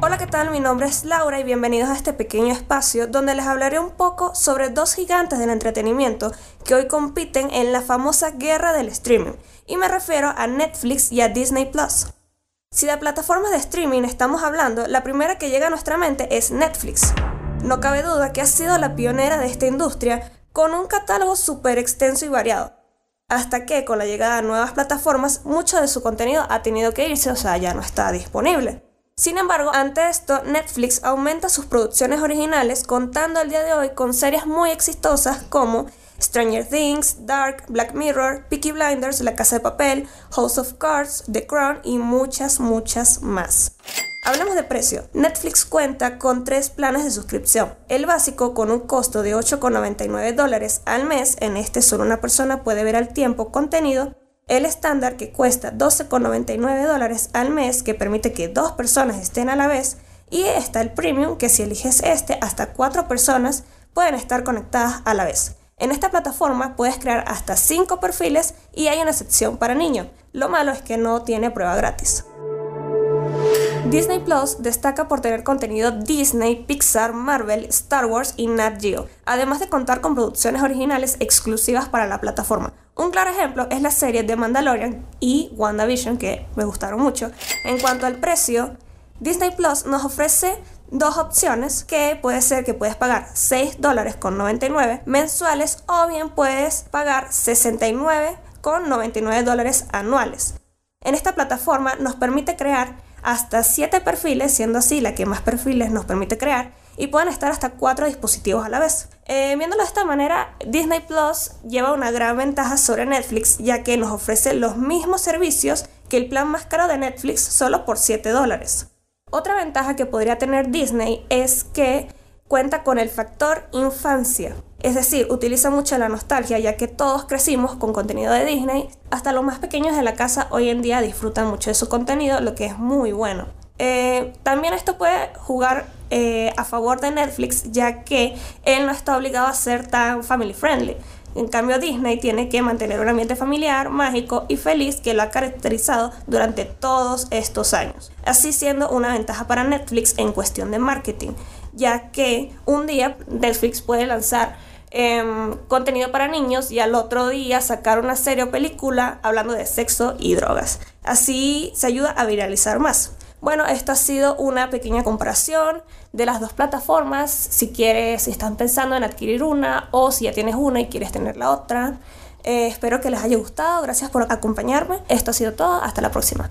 Hola, ¿qué tal? Mi nombre es Laura y bienvenidos a este pequeño espacio donde les hablaré un poco sobre dos gigantes del entretenimiento que hoy compiten en la famosa guerra del streaming, y me refiero a Netflix y a Disney Plus. Si de plataformas de streaming estamos hablando, la primera que llega a nuestra mente es Netflix. No cabe duda que ha sido la pionera de esta industria con un catálogo súper extenso y variado, hasta que con la llegada de nuevas plataformas mucho de su contenido ha tenido que irse, o sea, ya no está disponible. Sin embargo, ante esto, Netflix aumenta sus producciones originales contando al día de hoy con series muy exitosas como Stranger Things, Dark, Black Mirror, Peaky Blinders, La Casa de Papel, House of Cards, The Crown y muchas más. Hablemos de precio. Netflix cuenta con 3 planes de suscripción. El básico, con un costo de $8.99 al mes, en este solo una persona puede ver al tiempo contenido. El estándar, que cuesta $12.99 al mes, que permite que 2 personas estén a la vez. Y está el premium, que si eliges este, hasta 4 personas pueden estar conectadas a la vez. En esta plataforma puedes crear hasta 5 perfiles y hay una sección para niños. Lo malo es que no tiene prueba gratis. Disney Plus destaca por tener contenido Disney, Pixar, Marvel, Star Wars y Nat Geo, además de contar con producciones originales exclusivas para la plataforma. Un claro ejemplo es la serie de Mandalorian y WandaVision, que me gustaron mucho. En cuanto al precio, Disney Plus nos ofrece 2 opciones, que puede ser que puedes pagar $6.99 mensuales o bien puedes pagar $69.99 anuales. En esta plataforma nos permite crear hasta 7 perfiles, siendo así la que más perfiles nos permite crear, y pueden estar hasta 4 dispositivos a la vez. Viéndolo de esta manera, Disney Plus lleva una gran ventaja sobre Netflix, ya que nos ofrece los mismos servicios que el plan más caro de Netflix, solo por $7. Otra ventaja que podría tener Disney es que cuenta con el factor infancia, es decir, utiliza mucho la nostalgia, ya que todos crecimos con contenido de Disney, hasta los más pequeños de la casa hoy en día disfrutan mucho de su contenido, lo que es muy bueno. También esto puede jugar a favor de Netflix, ya que él no está obligado a ser tan family friendly. En cambio, Disney tiene que mantener un ambiente familiar, mágico y feliz que lo ha caracterizado durante todos estos años, así siendo una ventaja para Netflix en cuestión de marketing, ya que un día Netflix puede lanzar contenido para niños y al otro día sacar una serie o película hablando de sexo y drogas. Así se ayuda a viralizar más. Bueno, esto ha sido una pequeña comparación de las dos plataformas. Si están pensando en adquirir una, o si ya tienes una y quieres tener la otra. Espero que les haya gustado. Gracias por acompañarme. Esto ha sido todo. Hasta la próxima.